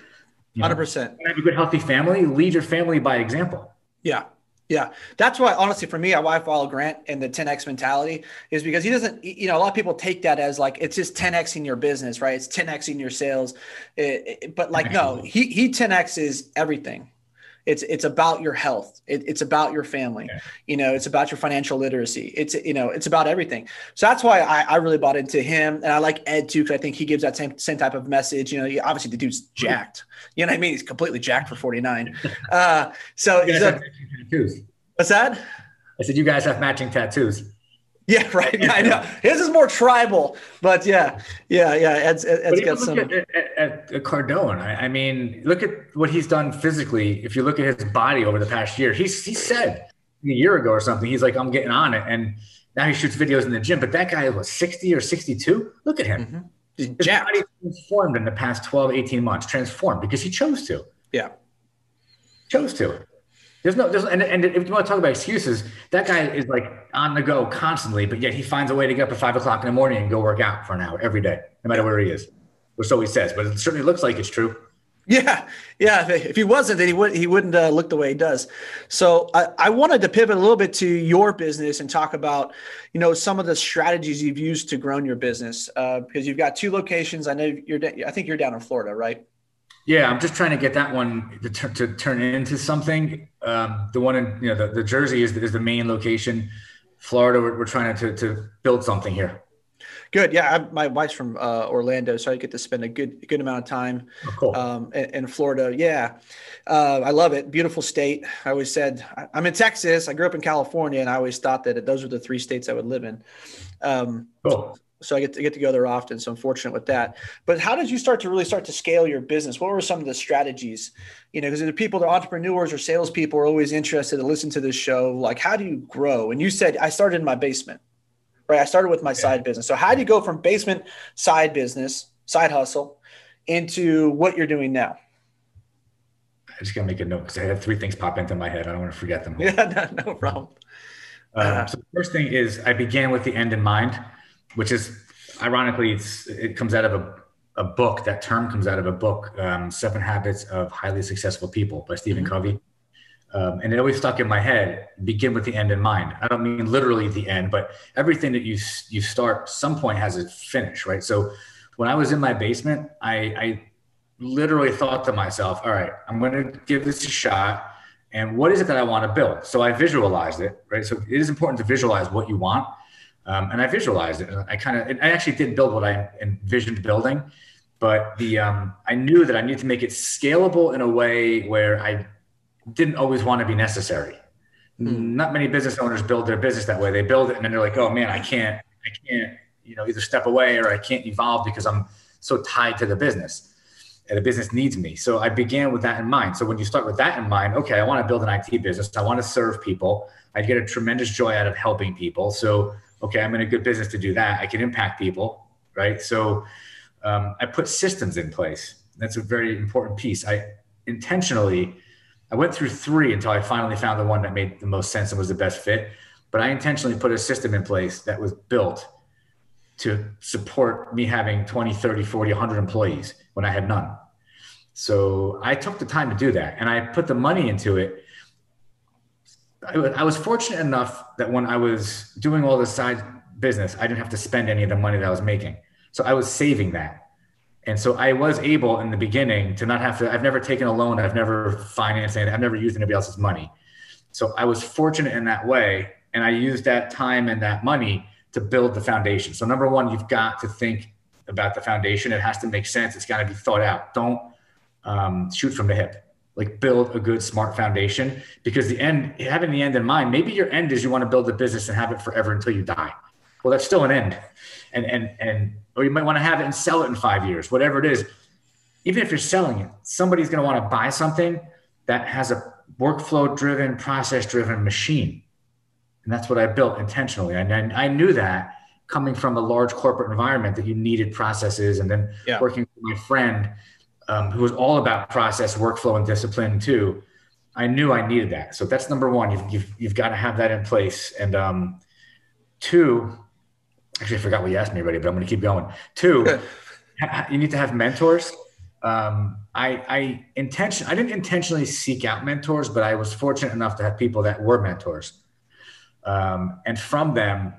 one hundred percent. You know, have a good, healthy family, lead your family by example. Yeah. Yeah. That's why, honestly, for me, why I follow Grant and the ten X mentality is because he doesn't, you know, a lot of people take that as like, it's just ten X-ing your business, right? It's ten X-ing your sales. It, it, but like, no, he, he ten X-es everything. It's, it's about your health. It, it's about your family, okay. You know, it's about your financial literacy. It's, you know, it's about everything. So that's why I, I really bought into him. And I like Ed too, because I think he gives that same, same type of message. You know, obviously the dude's jacked, you know what I mean? He's completely jacked for forty-nine. Uh, so so what's that? I said, you guys have matching tattoos. Yeah. Right. Yeah, I know. His is more tribal, but yeah, yeah, yeah. Ed's, Ed's got some. At, at, at Cardone, I, I mean, look at what he's done physically. If you look at his body over the past year, he's, he said a year ago or something, he's like, I'm getting on it. And now he shoots videos in the gym, but that guy was sixty or sixty-two. Look at him. Mm-hmm. His jacked. Body transformed in the past twelve, eighteen months, transformed because he chose to. Yeah. Chose to. There's no, there's, and, and if you want to talk about excuses, that guy is like on the go constantly, but yet he finds a way to get up at five o'clock in the morning and go work out for an hour every day, no matter where he is, or so he says, but it certainly looks like it's true. Yeah. Yeah. If he wasn't, then he wouldn't, he wouldn't uh, look the way he does. So I, I wanted to pivot a little bit to your business and talk about, you know, some of the strategies you've used to grow your business, uh, because you've got two locations. I know you're, I think you're down in Florida, right? Yeah, I'm just trying to get that one to, to turn into something. Um, the one in, you know, the, the Jersey is, is the main location. Florida, we're, we're trying to, to build something here. Good. Yeah. I, my wife's from uh, Orlando, so I get to spend a good good amount of time oh, cool. um, in, in Florida. Yeah. Uh, I love it. Beautiful state. I always said, I'm in Texas. I grew up in California, and I always thought that those were the three states I would live in. Um, cool. So I get to get to go there often. So I'm fortunate with that. But how did you start to really start to scale your business? What were some of the strategies? You know, because the people, the entrepreneurs or salespeople are always interested to listen to this show. Like, how do you grow? And you said, I started in my basement, right? I started with my yeah. side business. So how do you go from basement, side business, side hustle into what you're doing now? I just got to make a note because I had three things pop into my head. I don't want to forget them. Yeah, no, no problem. Uh, so the first thing is I began with the end in mind, which is ironically, it's, it comes out of a, a book, that term comes out of a book, um, Seven Habits of Highly Successful People by Stephen mm-hmm. Covey. Um, and it always stuck in my head, begin with the end in mind. I don't mean literally the end, but everything that you you start, some point has a finish, right? So when I was in my basement, I, I literally thought to myself, all right, I'm gonna give this a shot. And what is it that I wanna build? So I visualized it, right? So it is important to visualize what you want. Um, and I visualized it. And I kind of, I actually didn't build what I envisioned building, but the, um, I knew that I needed to make it scalable in a way where I didn't always want to be necessary. Mm. Not many business owners build their business that way. They build it and then they're like, oh man, I can't, I can't, you know, either step away or I can't evolve because I'm so tied to the business and the business needs me. So I began with that in mind. So when you start with that in mind, okay, I want to build an I T business. I want to serve people. I get a tremendous joy out of helping people. So okay, I'm in a good business to do that. I can impact people, right? So um, I put systems in place. That's a very important piece. I intentionally, I went through three until I finally found the one that made the most sense and was the best fit. But I intentionally put a system in place that was built to support me having twenty, thirty, forty, a hundred employees when I had none. So I took the time to do that and I put the money into it. I was fortunate enough that when I was doing all this side business, I didn't have to spend any of the money that I was making. So I was saving that. And so I was able in the beginning to not have to, I've never taken a loan. I've never financed it. I've never used anybody else's money. So I was fortunate in that way. And I used that time and that money to build the foundation. So number one, you've got to think about the foundation. It has to make sense. It's got to be thought out. Don't um, shoot from the hip. Like build a good, smart foundation because the end, having the end in mind, maybe your end is you want to build a business and have it forever until you die. Well, that's still an end. And, and, and, or you might want to have it and sell it in five years, whatever it is. Even if you're selling it, somebody's going to want to buy something that has a workflow driven, process driven machine. And that's what I built intentionally. And I, I knew that coming from a large corporate environment that you needed processes, and then yeah. working with my friend um, who was all about process, workflow, and discipline too. I knew I needed that. So that's number one, you've, you've, you've got to have that in place. And um, two, actually I forgot what you asked me already, but I'm going to keep going. Two, you need to have mentors. Um, I, I intention, I didn't intentionally seek out mentors, but I was fortunate enough to have people that were mentors. Um, and from them,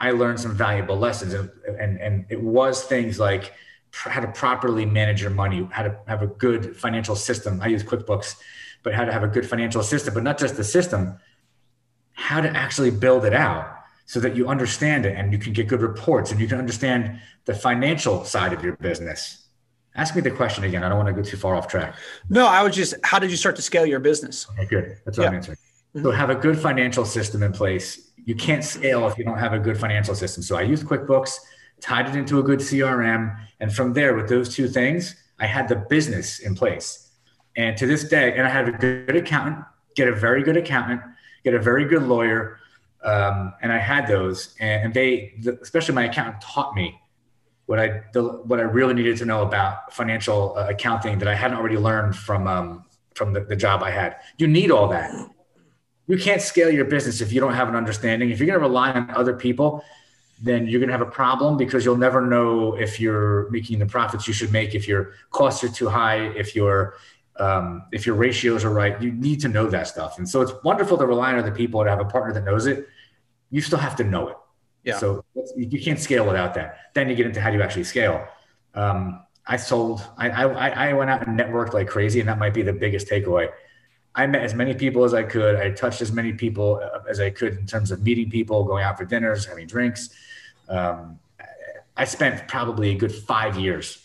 I learned some valuable lessons, and, and, and it was things like how to properly manage your money, how to have a good financial system. I use QuickBooks, but how to have a good financial system, but not just the system, how to actually build it out so that you understand it and you can get good reports and you can understand the financial side of your business. Ask me the question again. I don't want to go too far off track. No, I was just, how did you start to scale your business? Okay, good. That's what yeah. I'm answering. So have a good financial system in place. You can't scale if you don't have a good financial system. So I used QuickBooks, tied it into a good C R M. And from there, with those two things, I had the business in place. And to this day, and I had a good accountant, get a very good accountant, get a very good lawyer. Um, and I had those. And they, especially my accountant, taught me what I, what I really needed to know about financial accounting that I hadn't already learned from, um, from the, the job I had. You need all that. You can't scale your business if you don't have an understanding. If you're going to rely on other people, then you're going to have a problem, because you'll never know if you're making the profits you should make, if your costs are too high, if your um, if your ratios are right. You need to know that stuff. And so it's wonderful to rely on other people and have a partner that knows it. You still have to know it. Yeah. So you can't scale without that. Then you get into how do you actually scale. Um, I sold. I, I I went out and networked like crazy, and that might be the biggest takeaway. I met as many people as I could. I touched as many people as I could in terms of meeting people, going out for dinners, having drinks. Um, I spent probably a good five years.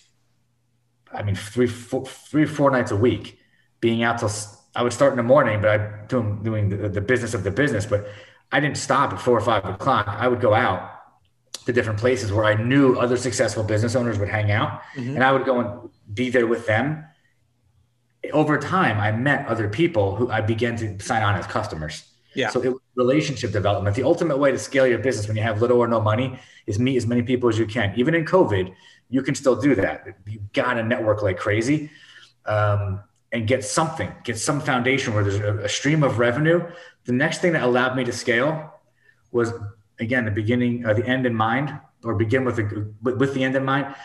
I mean, three, four, three, four nights a week being out till I would start in the morning, but I doing, doing the, the business of the business, but I didn't stop at four or five o'clock. I would go out to different places where I knew other successful business owners would hang out, mm-hmm. and I would go and be there with them. Over time, I met other people who I began to sign on as customers. Yeah. So it was relationship development. The ultimate way to scale your business when you have little or no money is meet as many people as you can. Even in COVID, you can still do that. You got to network like crazy um, and get something, get some foundation where there's a, a stream of revenue. The next thing that allowed me to scale was, again, the beginning or the end in mind, or begin with the, with the end in mind.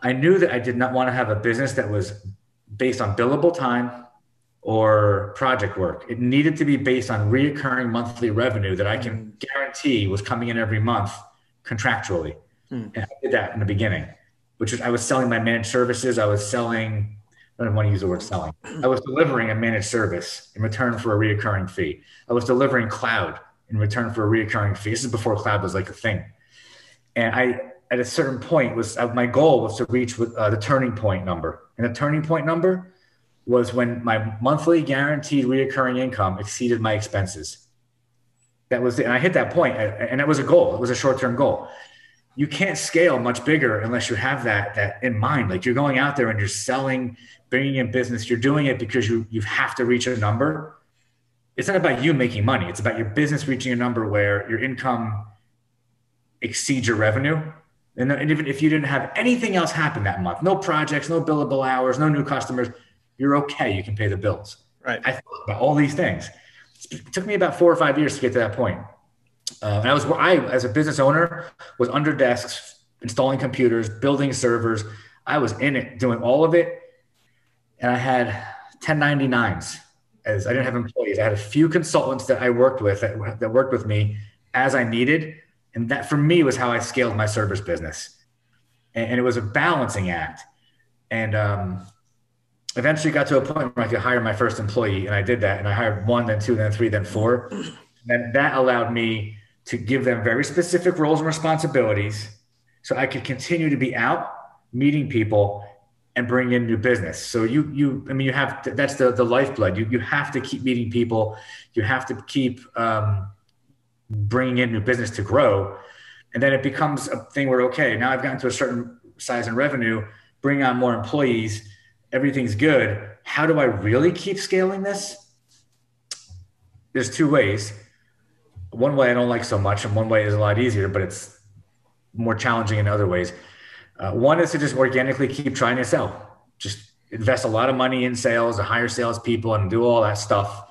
I knew that I did not want to have a business that was based on billable time or project work. It needed to be based on reoccurring monthly revenue that I can guarantee was coming in every month contractually. Mm. And I did that in the beginning, which was I was selling my managed services. I was selling, I don't want to use the word selling. I was delivering a managed service in return for a reoccurring fee. I was delivering cloud in return for a reoccurring fee. This is before cloud was like a thing. And I, at a certain point was uh, my goal was to reach with, uh, the turning point number. And the turning point number was when my monthly guaranteed reoccurring income exceeded my expenses. That was, the, and I hit that point, and that was a goal. It was a short-term goal. You can't scale much bigger unless you have that, that in mind. Like, you're going out there and you're selling, bringing in business. You're doing it because you, you have to reach a number. It's not about you making money. It's about your business reaching a number where your income exceeds your revenue. And even if you didn't have anything else happen that month, no projects, no billable hours, no new customers, you're okay. You can pay the bills. Right. I thought about all these things. It took me about four or five years to get to that point. Uh, and I was, I, as a business owner, was under desks, installing computers, building servers. I was in it, doing all of it. And I had ten ninety-nines. As I didn't have employees. I had a few consultants that I worked with that, that worked with me as I needed. And that for me was how I scaled my service business. And, and it was a balancing act. And um, eventually got to a point where I could hire my first employee. And I did that. And I hired one, then two, then three, then four. And then that allowed me to give them very specific roles and responsibilities so I could continue to be out meeting people and bring in new business. So you, you I mean, you have to, that's the, the lifeblood. You, you have to keep meeting people. You have to keep... Um, bringing in new business to grow. And then it becomes a thing where, okay, now I've gotten to a certain size in revenue, bring on more employees, everything's good. How do I really keep scaling this? There's two ways. one way I don't like so much, and one way is a lot easier, but it's more challenging in other ways. Uh, one is to just organically keep trying to sell. Just invest a lot of money in sales, to hire salespeople, and do all that stuff.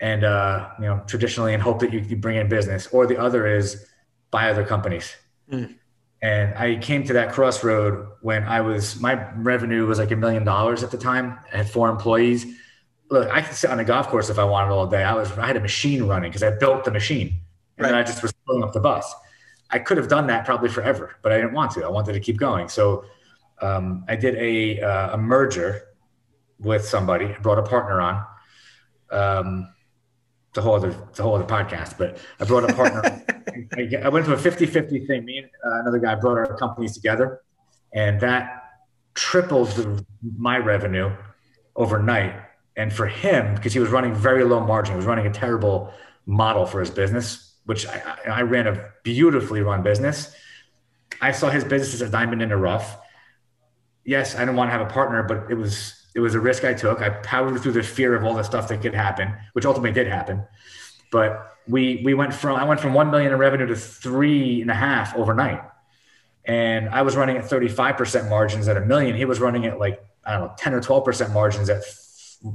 And uh, you know, traditionally, and hope that you, you bring in business. Or the other is buy other companies. Mm. And I came to that crossroad when I was, my revenue was like a million dollars at the time. I had four employees. Look, I could sit on a golf course if I wanted all day. I was, I had a machine running because I built the machine, and right. then I just was filling up the bus. I could have done that probably forever, but I didn't want to. I wanted to keep going. So um, I did a, uh, a merger with somebody, I brought a partner on. Um, it's a whole other, it's a whole other podcast, but I brought a partner. I, I went to a fifty fifty thing. Me and uh, another guy brought our companies together, and that tripled the, my revenue overnight. And for him, because he was running very low margin, he was running a terrible model for his business, which I, I ran a beautifully run business. I saw his business as a diamond in the rough. Yes, I didn't want to have a partner, but it was it was a risk I took. I powered through the fear of all the stuff that could happen, which ultimately did happen. But we we went from I went from one million in revenue to three and a half overnight, and I was running at thirty-five percent margins at a million. He was running at like I don't know ten or twelve percent margins at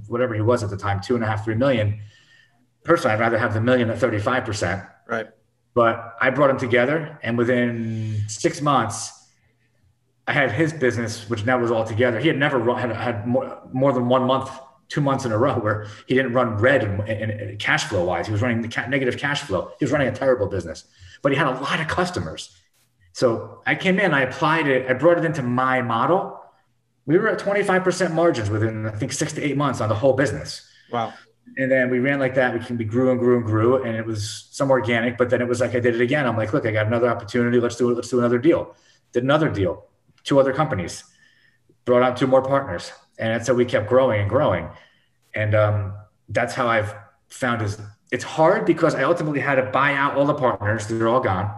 whatever he was at the time, two and a half, three million. Personally, I'd rather have the million at thirty-five percent. Right. But I brought them together, and within six months, I had his business, which now was all together. He had never run, had, had more, more than one month, two months in a row where he didn't run red in, in, in cash flow wise. He was running the ca- negative cash flow. He was running a terrible business, but he had a lot of customers. So I came in, I applied it, I brought it into my model. We were at twenty-five percent margins within, I think, six to eight months on the whole business. Wow. And then we ran like that. We, can, we grew and grew and grew, and it was some organic, but then it was like I did it again. I'm like, look, I got another opportunity. Let's do it. Let's do another deal. Did another deal, two other companies, brought on two more partners. And that's how we kept growing and growing. And um, that's how I've found is it's hard because I ultimately had to buy out all the partners. They're all gone.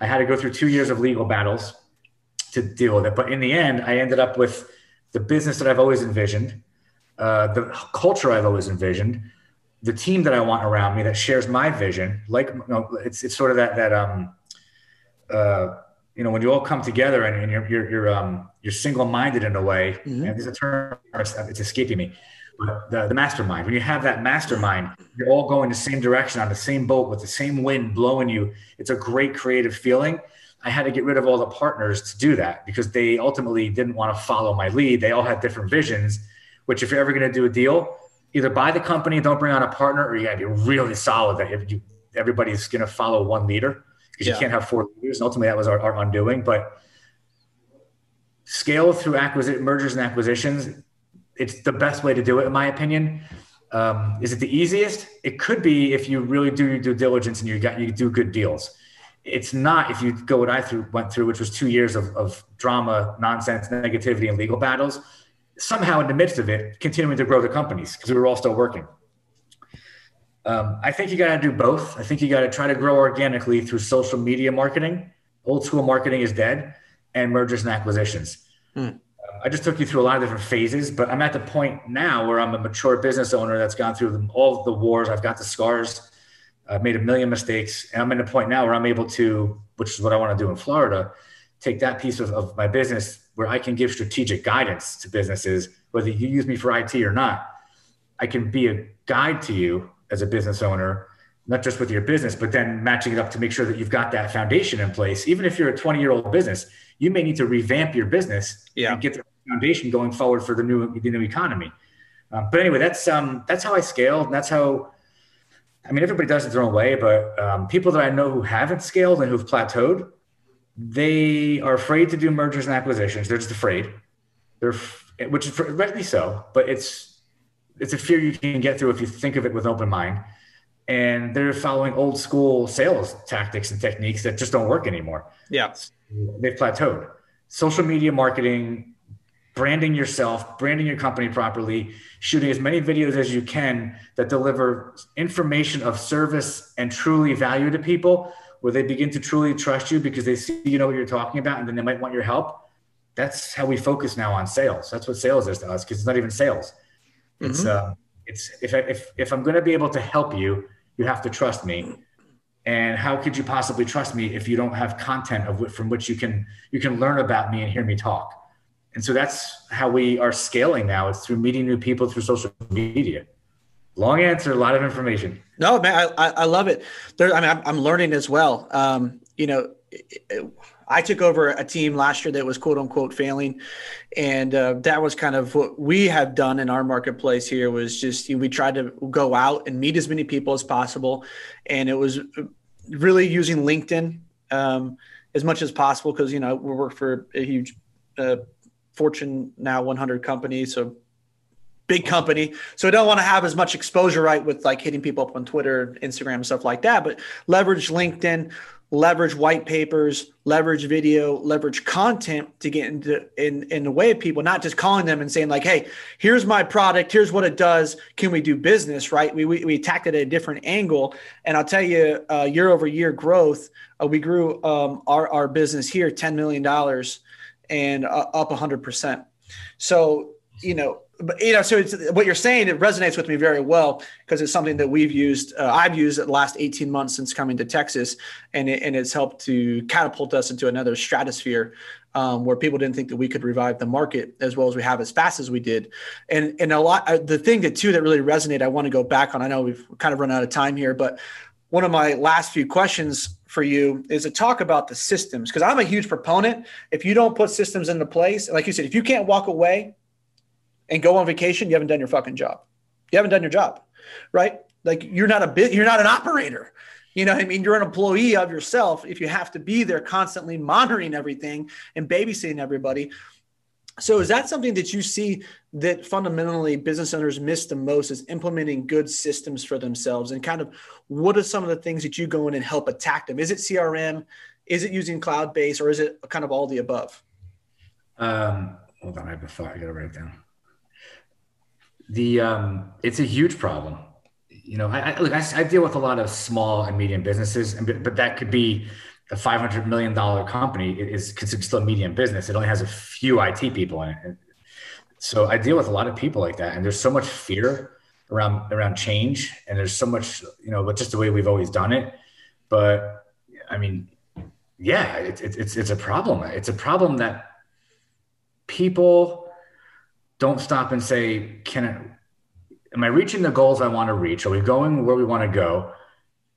I had to go through two years of legal battles to deal with it. But in the end, I ended up with the business that I've always envisioned, uh, the culture I've always envisioned, the team that I want around me that shares my vision. Like, you know, it's it's sort of that that um, uh, you know, when you all come together and, and you're you're you're um you're single-minded in a way. Mm-hmm. And there's a term, it's escaping me, but the, the mastermind. When you have that mastermind, you're all going the same direction on the same boat with the same wind blowing you. It's a great creative feeling. I had to get rid of all the partners to do that because they ultimately didn't want to follow my lead. They all had different visions, which if you're ever going to do a deal, either buy the company, don't bring on a partner, or you got to be really solid that you, everybody's going to follow one leader because yeah. you can't have four leaders. And ultimately, that was our, our undoing. But scale through acquisition, mergers and acquisitions, it's the best way to do it, in my opinion. Um, is it the easiest? It could be if you really do your due diligence and you got you do good deals. It's not if you go what I through, went through, which was two years of, of drama, nonsense, negativity, and legal battles. Somehow in the midst of it, continuing to grow the companies because we were all still working. Um, I think you got to do both. I think you got to try to grow organically through social media marketing. Old school marketing is dead, and mergers and acquisitions. Hmm. I just took you through a lot of different phases, but I'm at the point now where I'm a mature business owner that's gone through all the wars. I've got the scars. I've made a million mistakes, and I'm at a point now where I'm able to, which is what I want to do in Florida, take that piece of, of my business where I can give strategic guidance to businesses, whether you use me for I T or not. I can be a guide to you as a business owner, not just with your business, but then matching it up to make sure that you've got that foundation in place. Even if you're a twenty-year-old business, you may need to revamp your business yeah. and get the foundation going forward for the new, the new economy. Uh, but anyway, that's um, that's how I scaled, and that's how... I mean, everybody does it their own way, but um, people that I know who haven't scaled and who've plateaued, they are afraid to do mergers and acquisitions. They're just afraid. They're, f- which is rightly so, but it's it's a fear you can get through if you think of it with an open mind. And they're following old school sales tactics and techniques that just don't work anymore. Yeah, so they've plateaued. Social media marketing, branding yourself, branding your company properly, shooting as many videos as you can that deliver information of service and truly value to people where they begin to truly trust you because they see you know what you're talking about and then they might want your help. That's how we focus now on sales. That's what sales is to us because it's not even sales. Mm-hmm. It's uh, it's if, I, if, if I'm going to be able to help you, you have to trust me. And how could you possibly trust me if you don't have content of which, from which you can you can learn about me and hear me talk? And so that's how we are scaling now. It's through meeting new people through social media. Long answer, a lot of information. No, man, I, I love it. There, I mean, I'm, I'm learning as well. Um, you know, it, it, I took over a team last year that was quote unquote failing. And uh, that was kind of what we have done in our marketplace here, was just, you know, we tried to go out and meet as many people as possible. And it was really using LinkedIn um, as much as possible, because, you know, we work for a huge uh, Fortune now one hundred company. So big company. So I don't want to have as much exposure, right, with like hitting people up on Twitter, Instagram, and stuff like that, but leverage LinkedIn, leverage white papers, leverage video, leverage content to get into in, in the way of people, not just calling them and saying like, hey, here's my product, here's what it does, can we do business, right? We we, we attacked it at a different angle. And I'll tell you, uh, year over year growth, uh, we grew um, our, our business here, ten million dollars and uh, up one hundred percent. So, you know, But, you know, so it's, what you're saying, it resonates with me very well, because it's something that we've used, uh, I've used the last eighteen months since coming to Texas, and it, and it's helped to catapult us into another stratosphere um, where people didn't think that we could revive the market as well as we have, as fast as we did. And and a lot, uh, the thing that too, that really resonated, I want to go back on, I know we've kind of run out of time here, but one of my last few questions for you is to talk about the systems, because I'm a huge proponent. If you don't put systems into place, like you said, if you can't walk away and go on vacation, you haven't done your fucking job. You haven't done your job, right? Like, you're not a bit, you're not an operator. You know what I mean? You're an employee of yourself. If you have to be there constantly monitoring everything and babysitting everybody. So is that something that you see that fundamentally business owners miss the most, is implementing good systems for themselves? And kind of what are some of the things that you go in and help attack them? Is it C R M? Is it using cloud-based, or is it kind of all the above? Um, hold on, I have a thought. I got to write it down. The um, it's a huge problem. You know, I, I look. I, I deal with a lot of small and medium businesses, and but, but that could be a five hundred million dollars company. It is considered still a medium business. It only has a few I T people in it. And so I deal with a lot of people like that, and there's so much fear around around change, and there's so much, you know, but just the way we've always done it. But I mean, yeah, it's it, it's it's a problem. It's a problem that people don't stop and say, can I, am I reaching the goals I want to reach? Are we going where we want to go?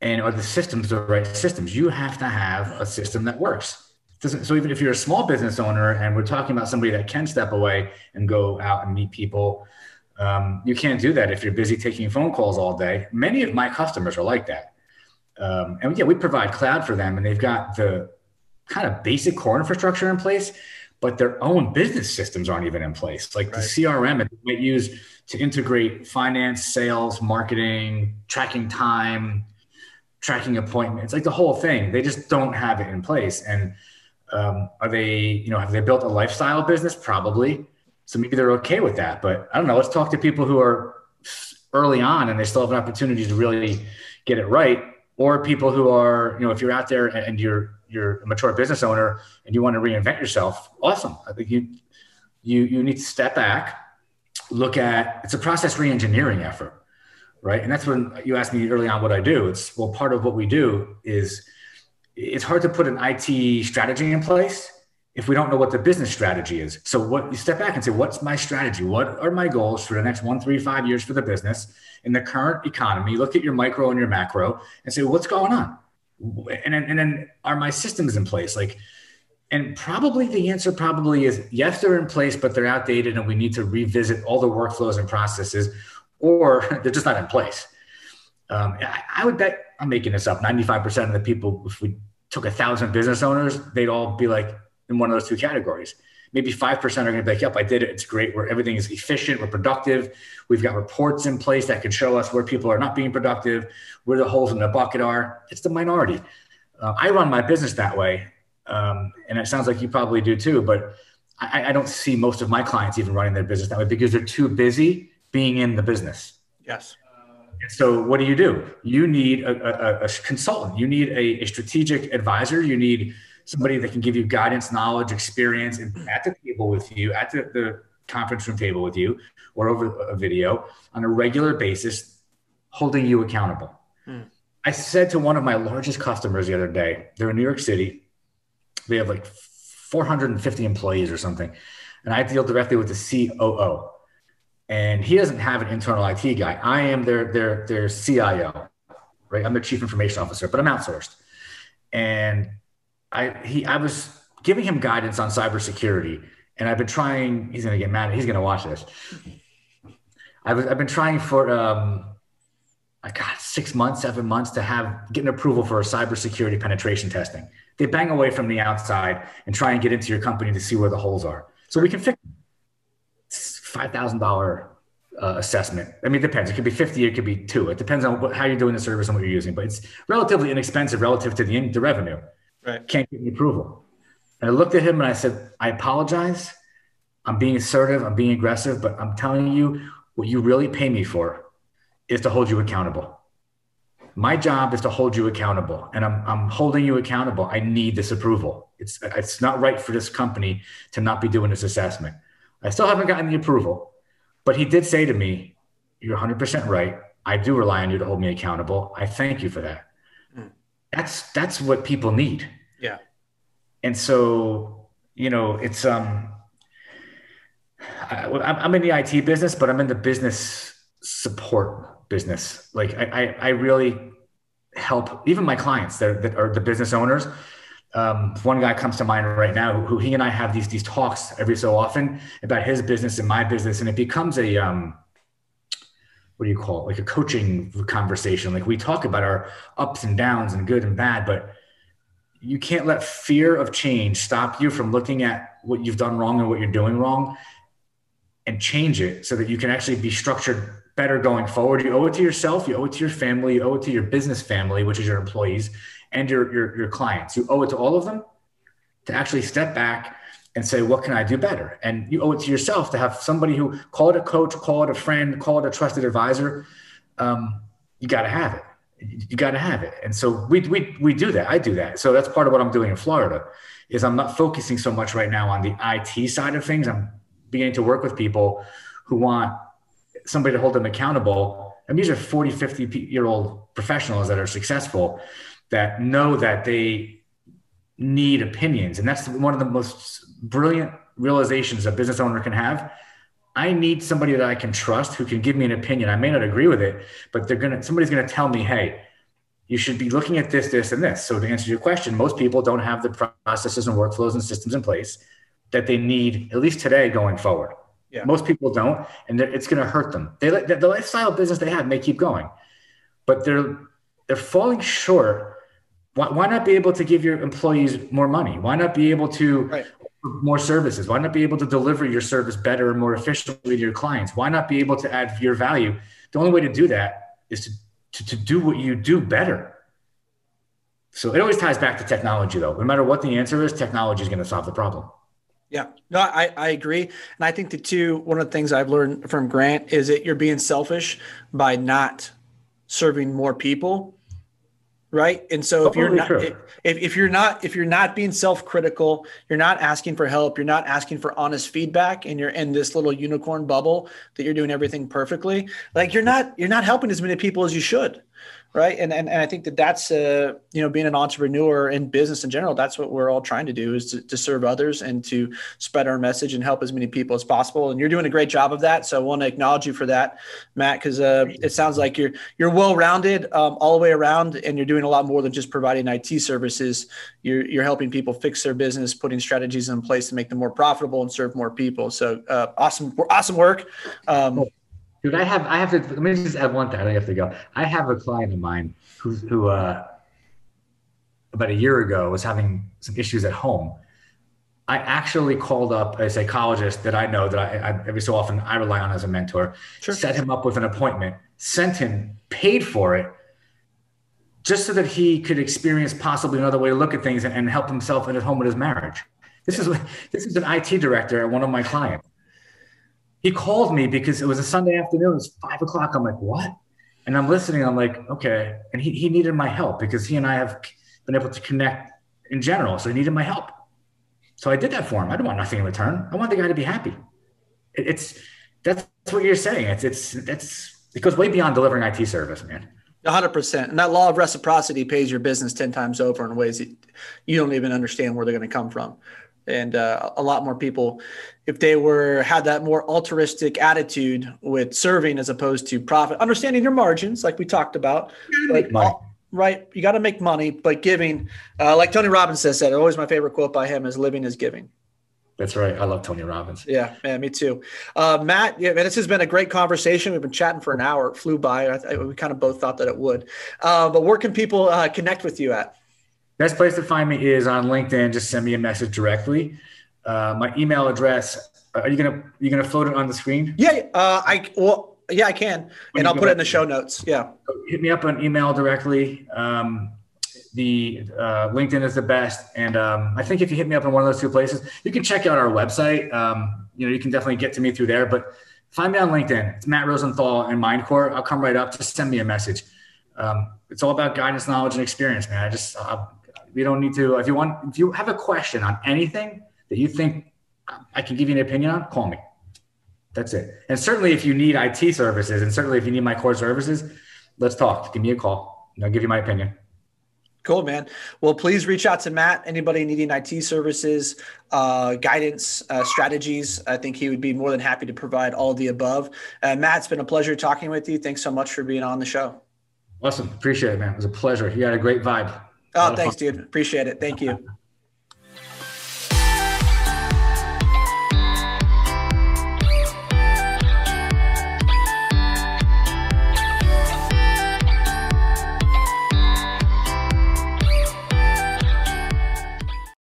And are the systems the right systems? You have to have a system that works. Doesn't, so even if you're a small business owner, and we're talking about somebody that can step away and go out and meet people, um, you can't do that if you're busy taking phone calls all day. Many of my customers are like that. Um, and yeah, we provide cloud for them, and they've got the kind of basic core infrastructure in place, but their own business systems aren't even in place. Like, right, the C R M that they might use to integrate finance, sales, marketing, tracking time, tracking appointments, like the whole thing. They just don't have it in place. And um, are they, you know, have they built a lifestyle business? Probably. So maybe they're okay with that, but I don't know. Let's talk to people who are early on and they still have an opportunity to really get it right. Or people who are, you know, if you're out there and you're, you're a mature business owner and you want to reinvent yourself, awesome. I think you, you, you need to step back, look at, it's a process reengineering effort, right? And that's when you asked me early on what I do. It's, well, part of what we do is, it's hard to put an I T strategy in place if we don't know what the business strategy is. So what you step back and say, what's my strategy? What are my goals for the next one, three, five years for the business in the current economy? Look at your micro and your macro and say, what's going on? And then, and then are my systems in place? Like, and probably the answer probably is yes, they're in place, but they're outdated and we need to revisit all the workflows and processes, or they're just not in place. Um, I, I would bet, I'm making this up, ninety-five percent of the people, if we took a thousand business owners, they'd all be like in one of those two categories. Maybe five percent are going to be like, yep, I did it. It's great. Where everything is efficient. We're productive. We've got reports in place that can show us where people are not being productive, where the holes in the bucket are. It's the minority. Uh, I run my business that way. Um, and it sounds like you probably do too, but I, I don't see most of my clients even running their business that way because they're too busy being in the business. Yes. And so what do you do? You need a, a, a consultant. You need a, a strategic advisor. You need somebody that can give you guidance, knowledge, experience, and at the table with you, at the, the conference room table with you, or over a video on a regular basis, holding you accountable. Mm. I said to one of my largest customers the other day, they're in New York City. They have like four hundred fifty employees or something. And I deal directly with the C O O. And he doesn't have an internal I T guy. I am their, their, their C I O, right? I'm their chief information officer, but I'm outsourced. And I, he, I was giving him guidance on cybersecurity. And I've been trying, he's going to get mad. He's going to watch this. I was, I've been trying for, um, I got six months, seven months to have get an approval for a cybersecurity penetration testing. They bang away from the outside and try and get into your company to see where the holes are. So we can fix five thousand dollars uh, assessment. I mean, it depends. It could be fifty, it could be two. It depends on what, how you're doing the service and what you're using, but it's relatively inexpensive relative to the, the revenue. Right. Can't get the approval. And I looked at him and I said, I apologize. I'm being assertive. I'm being aggressive, but I'm telling you what you really pay me for is to hold you accountable. My job is to hold you accountable, and I'm, I'm holding you accountable. I need this approval. It's, it's not right for this company to not be doing this assessment. I still haven't gotten the approval, but he did say to me, you're one hundred percent right. I do rely on you to hold me accountable. I thank you for that. Mm. That's, that's what people need. Yeah. And so, you know, it's, um, I, I'm in the I T business, but I'm in the business support business. Like I, I, I really help even my clients that are, that are the business owners. Um, one guy comes to mind right now who, who he and I have these, these talks every so often about his business and my business. And it becomes a, um, what do you call it? Like a coaching conversation. Like we talk about our ups and downs and good and bad, but you can't let fear of change stop you from looking at what you've done wrong and what you're doing wrong and change it so that you can actually be structured better going forward. You owe it to yourself. You owe it to your family. You owe it to your business family, which is your employees and your, your, your clients. You owe it to all of them to actually step back and say, what can I do better? And you owe it to yourself to have somebody who call it a coach, call it a friend, call it a trusted advisor. Um, you got to have it. You got to have it. And so we, we, we do that. I do that. So that's part of what I'm doing in Florida is I'm not focusing so much right now on the I T side of things. I'm beginning to work with people who want somebody to hold them accountable. And these are forty, fifty year old professionals that are successful that know that they need opinions. And that's one of the most brilliant realizations a business owner can have. I need somebody that I can trust who can give me an opinion. I may not agree with it, but they're going to, somebody's going to tell me, hey, you should be looking at this, this, and this. So to answer your question, most people don't have the processes and workflows and systems in place that they need, at least today going forward. Yeah. Most people don't, and it's going to hurt them. They, the lifestyle business they have may keep going, but they're they're falling short. Why, why not be able to give your employees more money? Why not be able to right. more services? Why not be able to deliver your service better and more efficiently to your clients? Why not be able to add your value? The only way to do that is to to, to do what you do better. So it always ties back to technology, though. No matter what the answer is, technology is going to solve the problem. Yeah, no, I, I agree. And I think the two, one of the things I've learned from Grant is that you're being selfish by not serving more people. Right. And so if you're not, if, if you're not, if you're not being self-critical, you're not asking for help, you're not asking for honest feedback, and you're in this little unicorn bubble that you're doing everything perfectly. Like you're not, you're not helping as many people as you should. Right. And, and, and I think that that's, uh, you know, being an entrepreneur and business in general, that's what we're all trying to do is to, to serve others and to spread our message and help as many people as possible. And you're doing a great job of that. So I want to acknowledge you for that, Matt, because uh, it sounds like you're you're well-rounded um, all the way around, and you're doing a lot more than just providing I T services. You're, you're helping people fix their business, putting strategies in place to make them more profitable and serve more people. So uh, awesome, awesome work. Um, Dude, I have, I have to, let me just add one thing. I have to go. I have a client of mine who, who uh, about a year ago was having some issues at home. I actually called up a psychologist that I know that I, I every so often I rely on as a mentor, sure. set him up with an appointment, sent him, paid for it, just so that he could experience possibly another way to look at things and, and help himself and at home with his marriage. This yeah. is, this is an I T director at one of my clients. He called me because it was a Sunday afternoon. It was five o'clock. I'm like, what? And I'm listening. I'm like, okay. And he, he needed my help because he and I have been able to connect in general. So he needed my help. So I did that for him. I don't want nothing in return. I want the guy to be happy. It, it's, that's what you're saying. It's, it's, that's, it goes way beyond delivering I T service, man. one hundred percent. And that law of reciprocity pays your business ten times over in ways that you don't even understand where they're going to come from. And uh, a lot more people, if they were had that more altruistic attitude with serving as opposed to profit, understanding your margins, like we talked about, but, all, right? You got to make money, but giving, uh, like Tony Robbins says, that always my favorite quote by him is living is giving. That's right. I love Tony Robbins. Yeah, man, me too. Uh, Matt, yeah, man, this has been a great conversation. We've been chatting for an hour. It flew by. I, I, we kind of both thought that it would. Uh, but where can people uh, connect with you at? Best place to find me is on LinkedIn. Just send me a message directly. Uh, my email address. Are you gonna you gonna float it on the screen? Yeah. Uh, I well yeah I can, and I'll put it in the show notes. Yeah. Hit me up on email directly. Um, The uh, LinkedIn is the best. And um, I think if you hit me up in one of those two places, you can check out our website. Um, you know, you can definitely get to me through there, but find me on LinkedIn. It's Matt Rosenthal and Mindcore. I'll come right up. Just send me a message. Um, it's all about guidance, knowledge, and experience, man. I just, uh, we don't need to, if you want, if you have a question on anything that you think I can give you an opinion on, call me. That's it. And certainly if you need I T services, and certainly if you need my core services, let's talk. Give me a call and I'll give you my opinion. Cool, man. Well, please reach out to Matt. Anybody needing I T services, uh, guidance, uh, strategies, I think he would be more than happy to provide all the above. Uh, Matt, it's been a pleasure talking with you. Thanks so much for being on the show. Awesome. Appreciate it, man. It was a pleasure. You had a great vibe. Oh, thanks, dude. Appreciate it. Thank you.